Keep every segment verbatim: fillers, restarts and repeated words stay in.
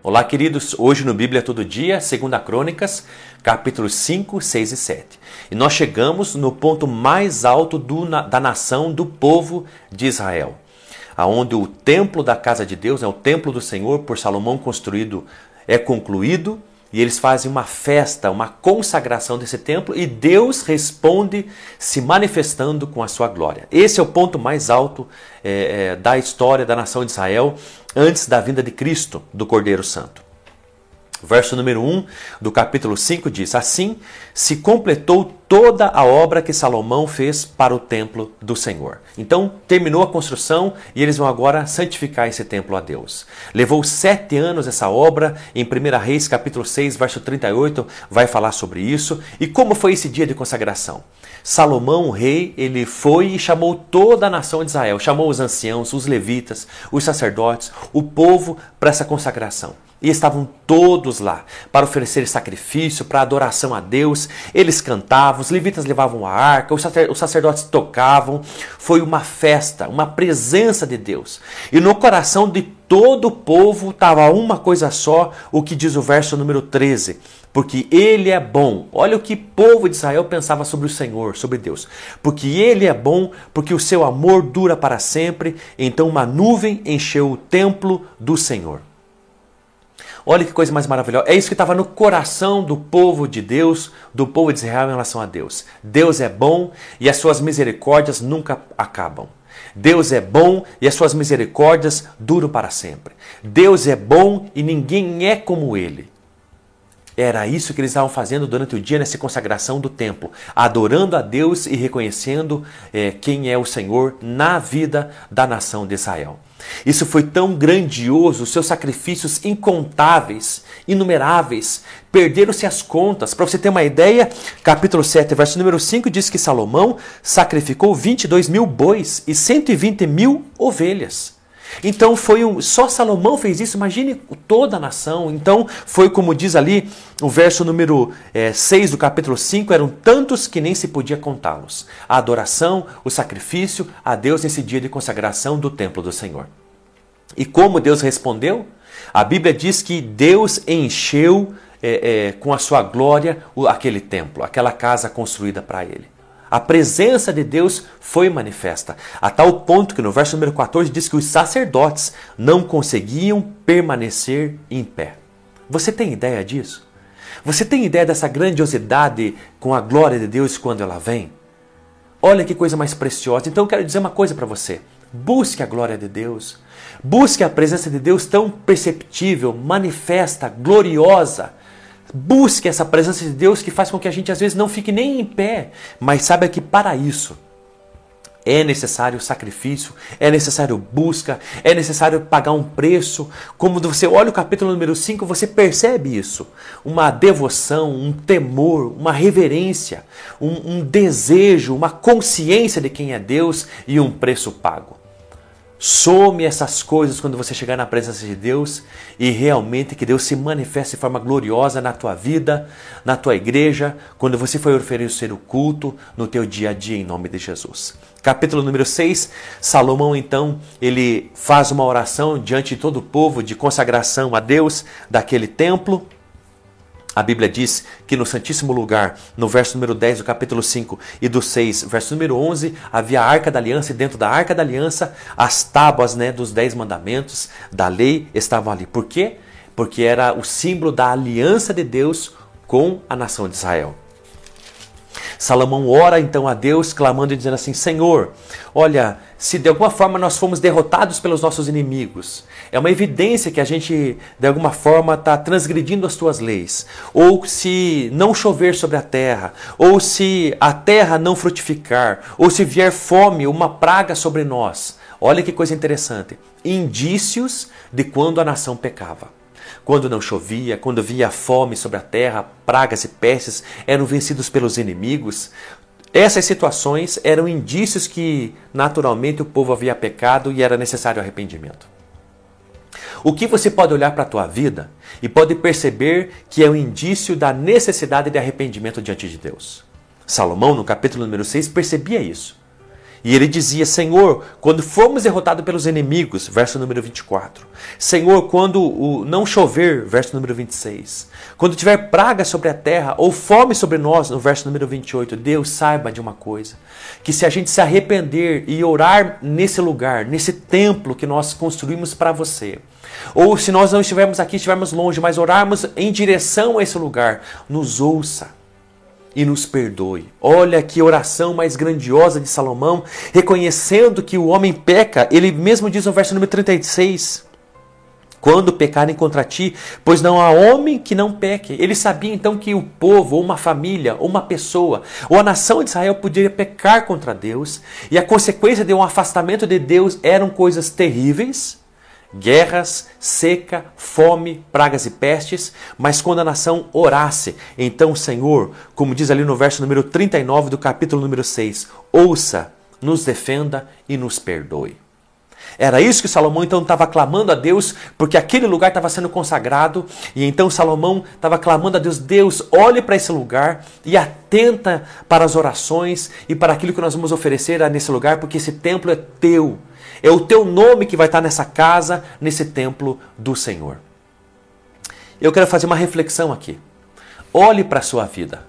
Olá, queridos! Hoje no Bíblia Todo Dia, Segunda Crônicas, capítulos cinco, seis e sete. E nós chegamos no ponto mais alto do, da nação, do povo de Israel, onde o templo da casa de Deus, né, o templo do Senhor, por Salomão construído, é concluído, e eles fazem uma festa, uma consagração desse templo, e Deus responde se manifestando com a sua glória. Esse é o ponto mais alto é, é, da história da nação de Israel, antes da vinda de Cristo, do Cordeiro Santo. Verso número um do capítulo cinco diz: assim se completou toda a obra que Salomão fez para o templo do Senhor. Então terminou a construção e eles vão agora santificar esse templo a Deus. Levou sete anos essa obra. Em Primeiro Reis capítulo seis, verso trinta e oito, vai falar sobre isso. E como foi esse dia de consagração? Salomão, o rei, ele foi e chamou toda a nação de Israel, chamou os anciãos, os levitas, os sacerdotes, o povo para essa consagração. E estavam todos lá para oferecer sacrifício, para adoração a Deus. Eles cantavam, os levitas levavam a arca, os sacerdotes tocavam. Foi uma festa, uma presença de Deus. E no coração de todo o povo estava uma coisa só, o que diz o verso número treze. Porque Ele é bom. Olha o que o povo de Israel pensava sobre o Senhor, sobre Deus. Porque Ele é bom, porque o seu amor dura para sempre. Então uma nuvem encheu o templo do Senhor. Olha que coisa mais maravilhosa. É isso que estava no coração do povo de Deus, do povo de Israel em relação a Deus. Deus é bom e as suas misericórdias nunca acabam. Deus é bom e as suas misericórdias duram para sempre. Deus é bom e ninguém é como Ele. Era isso que eles estavam fazendo durante o dia nessa consagração do templo, adorando a Deus e reconhecendo é, quem é o Senhor na vida da nação de Israel. Isso foi tão grandioso, seus sacrifícios incontáveis, inumeráveis, perderam-se as contas. Para você ter uma ideia, capítulo sete, verso número cinco, diz que Salomão sacrificou vinte e dois mil bois e cento e vinte mil ovelhas. Então foi um, só Salomão fez isso, imagine toda a nação. Então foi como diz ali o verso número é, seis do capítulo cinco, eram tantos que nem se podia contá-los. A adoração, o sacrifício a Deus nesse dia de consagração do templo do Senhor. E como Deus respondeu? A Bíblia diz que Deus encheu é, é, com a sua glória aquele templo, aquela casa construída para Ele. A presença de Deus foi manifesta, a tal ponto que no verso número quatorze diz que os sacerdotes não conseguiam permanecer em pé. Você tem ideia disso? Você tem ideia dessa grandiosidade com a glória de Deus quando ela vem? Olha que coisa mais preciosa. Então eu quero dizer uma coisa para você. Busque a glória de Deus. Busque a presença de Deus tão perceptível, manifesta, gloriosa. Busque essa presença de Deus que faz com que a gente às vezes não fique nem em pé, mas saiba que para isso é necessário sacrifício, é necessário busca, é necessário pagar um preço. Como você olha o capítulo número cinco, você percebe isso. Uma devoção, um temor, uma reverência, um, um desejo, uma consciência de quem é Deus e um preço pago. Some essas coisas quando você chegar na presença de Deus e realmente que Deus se manifeste de forma gloriosa na tua vida, na tua igreja, quando você for oferecer o culto no teu dia a dia em nome de Jesus. Capítulo número seis, Salomão então, ele faz uma oração diante de todo o povo de consagração a Deus daquele templo. A Bíblia diz que no Santíssimo Lugar, no verso número dez do capítulo cinco e do seis, verso número onze, havia a Arca da Aliança e dentro da Arca da Aliança as tábuas, né, dos dez mandamentos da lei estavam ali. Por quê? Porque era o símbolo da aliança de Deus com a nação de Israel. Salomão ora então a Deus, clamando e dizendo assim: Senhor, olha, se de alguma forma nós fomos derrotados pelos nossos inimigos, é uma evidência que a gente de alguma forma está transgredindo as tuas leis, ou se não chover sobre a terra, ou se a terra não frutificar, ou se vier fome, uma praga sobre nós. Olha que coisa interessante, indícios de quando a nação pecava. Quando não chovia, quando havia fome sobre a terra, pragas e pestes eram vencidos pelos inimigos. Essas situações eram indícios que naturalmente o povo havia pecado e era necessário arrependimento. O que você pode olhar para a tua vida e pode perceber que é um indício da necessidade de arrependimento diante de Deus. Salomão, no capítulo número seis, percebia isso. E ele dizia, Senhor, quando formos derrotados pelos inimigos, verso número vinte e quatro. Senhor, quando o não chover, verso número vinte e seis. Quando tiver praga sobre a terra ou fome sobre nós, no verso número vinte e oito. Deus, saiba de uma coisa, que se a gente se arrepender e orar nesse lugar, nesse templo que nós construímos para você, ou se nós não estivermos aqui, estivermos longe, mas orarmos em direção a esse lugar, nos ouça e nos perdoe. Olha que oração mais grandiosa de Salomão, reconhecendo que o homem peca. Ele mesmo diz no verso número trinta e seis, quando pecarem contra ti, pois não há homem que não peque. Ele sabia então que o povo, ou uma família, ou uma pessoa, ou a nação de Israel poderia pecar contra Deus, e a consequência de um afastamento de Deus eram coisas terríveis, guerras, seca, fome, pragas e pestes, mas quando a nação orasse, então o Senhor, como diz ali no verso número trinta e nove do capítulo número seis, ouça, nos defenda e nos perdoe. Era isso que Salomão então estava clamando a Deus, porque aquele lugar estava sendo consagrado, e então Salomão estava clamando a Deus, Deus, olhe para esse lugar e atenta para as orações e para aquilo que nós vamos oferecer nesse lugar, porque esse templo é teu, é o teu nome que vai estar nessa casa, nesse templo do Senhor. Eu quero fazer uma reflexão aqui, olhe para a sua vida.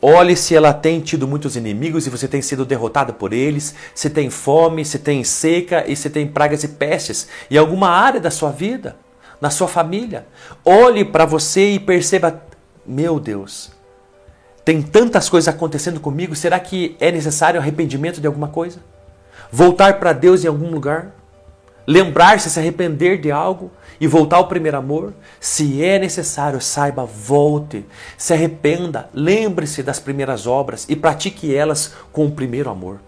Olhe se ela tem tido muitos inimigos e você tem sido derrotado por eles, se tem fome, se tem seca e se tem pragas e pestes em alguma área da sua vida, na sua família. Olhe para você e perceba, meu Deus, tem tantas coisas acontecendo comigo, será que é necessário arrependimento de alguma coisa? Voltar para Deus em algum lugar? Lembrar-se, se arrepender de algo e voltar ao primeiro amor? Se é necessário, saiba, volte, se arrependa, lembre-se das primeiras obras e pratique elas com o primeiro amor.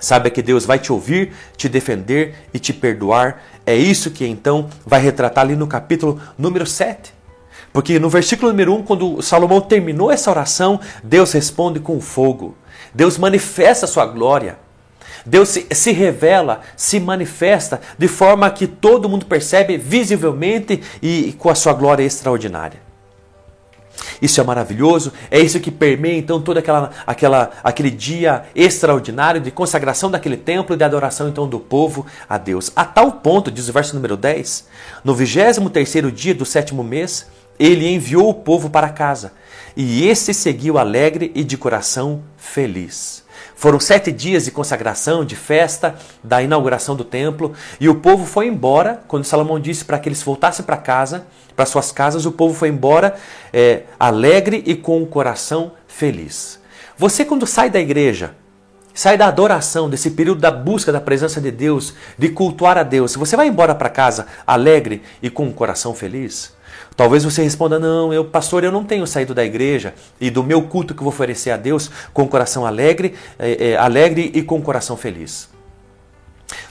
Saiba que Deus vai te ouvir, te defender e te perdoar. É isso que então vai retratar ali no capítulo número sete. Porque no versículo número um, quando Salomão terminou essa oração, Deus responde com fogo. Deus manifesta a sua glória. Deus se, se revela, se manifesta de forma que todo mundo percebe visivelmente e, e com a sua glória extraordinária. Isso é maravilhoso, é isso que permeia então todo aquela, aquela, aquele dia extraordinário de consagração daquele templo e de adoração então do povo a Deus. A tal ponto, diz o verso número dez, no vigésimo terceiro dia do sétimo mês, ele enviou o povo para casa e esse seguiu alegre e de coração feliz. Foram sete dias de consagração, de festa, da inauguração do templo, e o povo foi embora. Quando Salomão disse para que eles voltassem para casa, para suas casas, o povo foi embora é, alegre e com o coração feliz. Você quando sai da igreja, sai da adoração, desse período da busca da presença de Deus, de cultuar a Deus, você vai embora para casa alegre e com o coração feliz? Talvez você responda, não, eu, pastor, eu não tenho saído da igreja e do meu culto que vou oferecer a Deus com o coração alegre, é, é, alegre e com o coração feliz.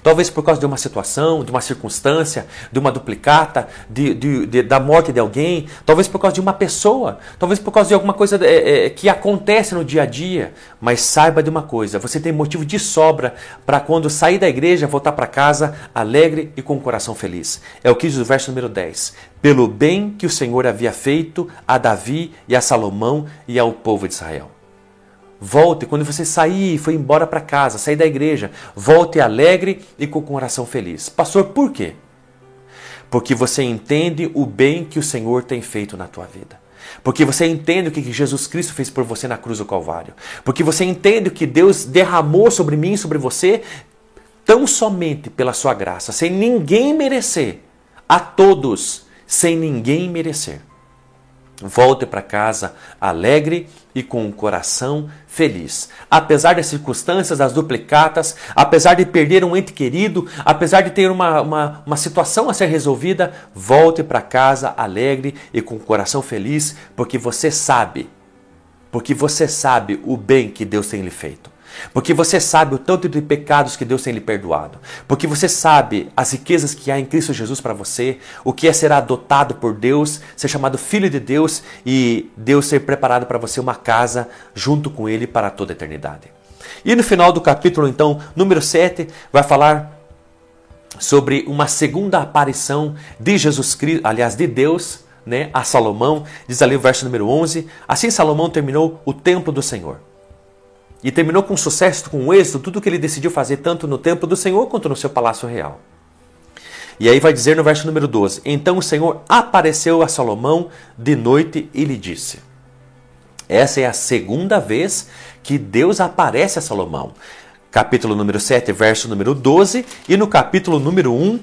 Talvez por causa de uma situação, de uma circunstância, de uma duplicata, de, de, de, da morte de alguém, talvez por causa de uma pessoa, talvez por causa de alguma coisa é, é, que acontece no dia a dia. Mas saiba de uma coisa, você tem motivo de sobra para quando sair da igreja, voltar para casa alegre e com o coração feliz. É o que diz o verso número dez. Pelo bem que o Senhor havia feito a Davi e a Salomão e ao povo de Israel. Volte, quando você sair e foi embora para casa, sair da igreja, volte alegre e com o coração feliz. Pastor, por quê? Porque você entende o bem que o Senhor tem feito na tua vida. Porque você entende o que Jesus Cristo fez por você na cruz do Calvário. Porque você entende o que Deus derramou sobre mim e sobre você, tão somente pela sua graça, sem ninguém merecer, a todos, sem ninguém merecer. Volte para casa alegre e com o coração feliz. Apesar das circunstâncias, das duplicatas, apesar de perder um ente querido, apesar de ter uma, uma, uma situação a ser resolvida, volte para casa alegre e com o coração feliz, porque você sabe, porque você sabe o bem que Deus tem lhe feito. Porque você sabe o tanto de pecados que Deus tem lhe perdoado. Porque você sabe as riquezas que há em Cristo Jesus para você, o que é ser adotado por Deus, ser chamado filho de Deus e Deus ser preparado para você uma casa junto com Ele para toda a eternidade. E no final do capítulo, então, número sete, vai falar sobre uma segunda aparição de Jesus Cristo, aliás, de Deus, né, a Salomão. Diz ali o verso número onze, assim Salomão terminou o templo do Senhor. E terminou com sucesso, com êxito, tudo o que ele decidiu fazer, tanto no templo do Senhor quanto no seu palácio real. E aí vai dizer no verso número doze, então o Senhor apareceu a Salomão de noite e lhe disse. Essa é a segunda vez que Deus aparece a Salomão. Capítulo número sete, verso número doze, e no capítulo número um,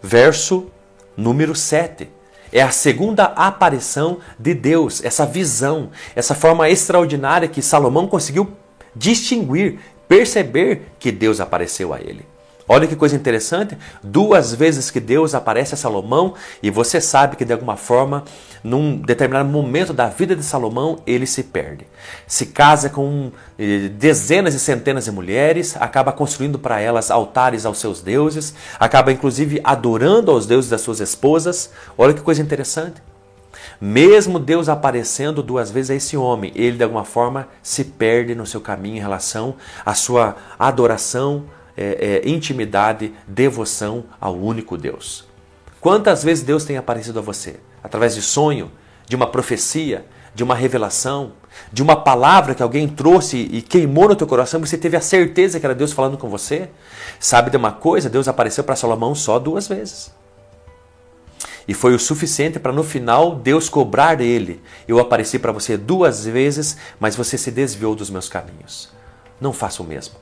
verso número sete. É a segunda aparição de Deus, essa visão, essa forma extraordinária que Salomão conseguiu distinguir, perceber que Deus apareceu a ele. Olha que coisa interessante, duas vezes que Deus aparece a Salomão e você sabe que de alguma forma, num determinado momento da vida de Salomão, ele se perde. Se casa com dezenas e centenas de mulheres, acaba construindo para elas altares aos seus deuses, acaba inclusive adorando aos deuses das suas esposas. Olha que coisa interessante. Mesmo Deus aparecendo duas vezes a esse homem, ele de alguma forma se perde no seu caminho em relação à sua adoração, É, é, intimidade, devoção ao único Deus. Quantas vezes Deus tem aparecido a você? Através de sonho, de uma profecia, de uma revelação, de uma palavra que alguém trouxe e queimou no teu coração e você teve a certeza que era Deus falando com você? Sabe de uma coisa? Deus apareceu para Salomão só duas vezes. E foi o suficiente para no final Deus cobrar dele. Eu apareci para você duas vezes, mas você se desviou dos meus caminhos. Não faça o mesmo.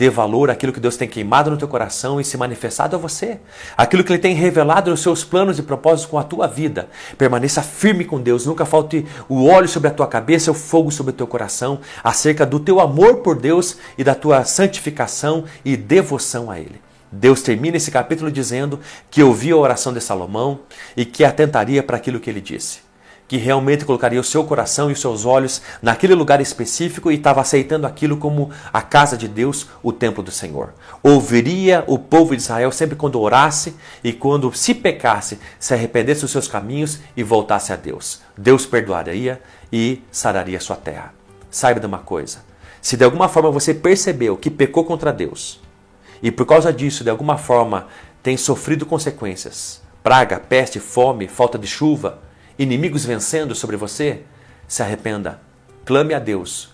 Dê valor àquilo que Deus tem queimado no teu coração e se manifestado a você. Aquilo que Ele tem revelado nos seus planos e propósitos com a tua vida. Permaneça firme com Deus. Nunca falte o óleo sobre a tua cabeça, o fogo sobre o teu coração. Acerca do teu amor por Deus e da tua santificação e devoção a Ele. Deus termina esse capítulo dizendo que ouviu a oração de Salomão e que atentaria para aquilo que ele disse. Que realmente colocaria o seu coração e os seus olhos naquele lugar específico e estava aceitando aquilo como a casa de Deus, o templo do Senhor. Ouviria o povo de Israel sempre quando orasse e quando se pecasse, se arrependesse dos seus caminhos e voltasse a Deus. Deus perdoaria e sararia sua terra. Saiba de uma coisa, se de alguma forma você percebeu que pecou contra Deus e por causa disso, de alguma forma, tem sofrido consequências, praga, peste, fome, falta de chuva, inimigos vencendo sobre você, se arrependa, clame a Deus,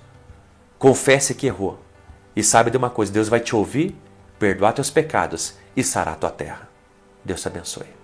confesse que errou e sabe de uma coisa, Deus vai te ouvir, perdoar teus pecados e sarar tua terra. Deus te abençoe.